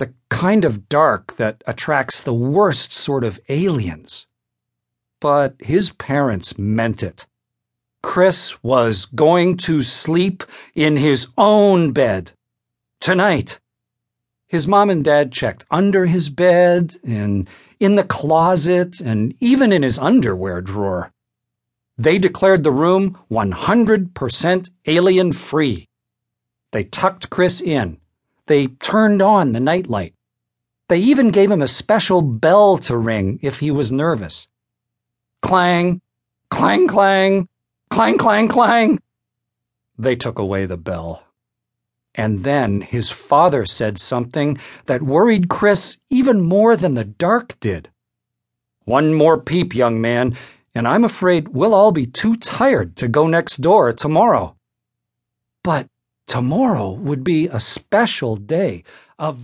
the kind of dark that attracts the worst sort of aliens. But his parents meant it. Chris was going to sleep in his own bed. Tonight. His mom and dad checked under his bed and in the closet and even in his underwear drawer. They declared the room 100% alien-free. They tucked Chris in. They turned on the nightlight. They even gave him a special bell to ring if he was nervous. Clang, clang, clang, clang, clang, clang. They took away the bell. And then his father said something that worried Chris even more than the dark did. "One more peep, young man, and I'm afraid we'll all be too tired to go next door tomorrow." But tomorrow would be a special day, a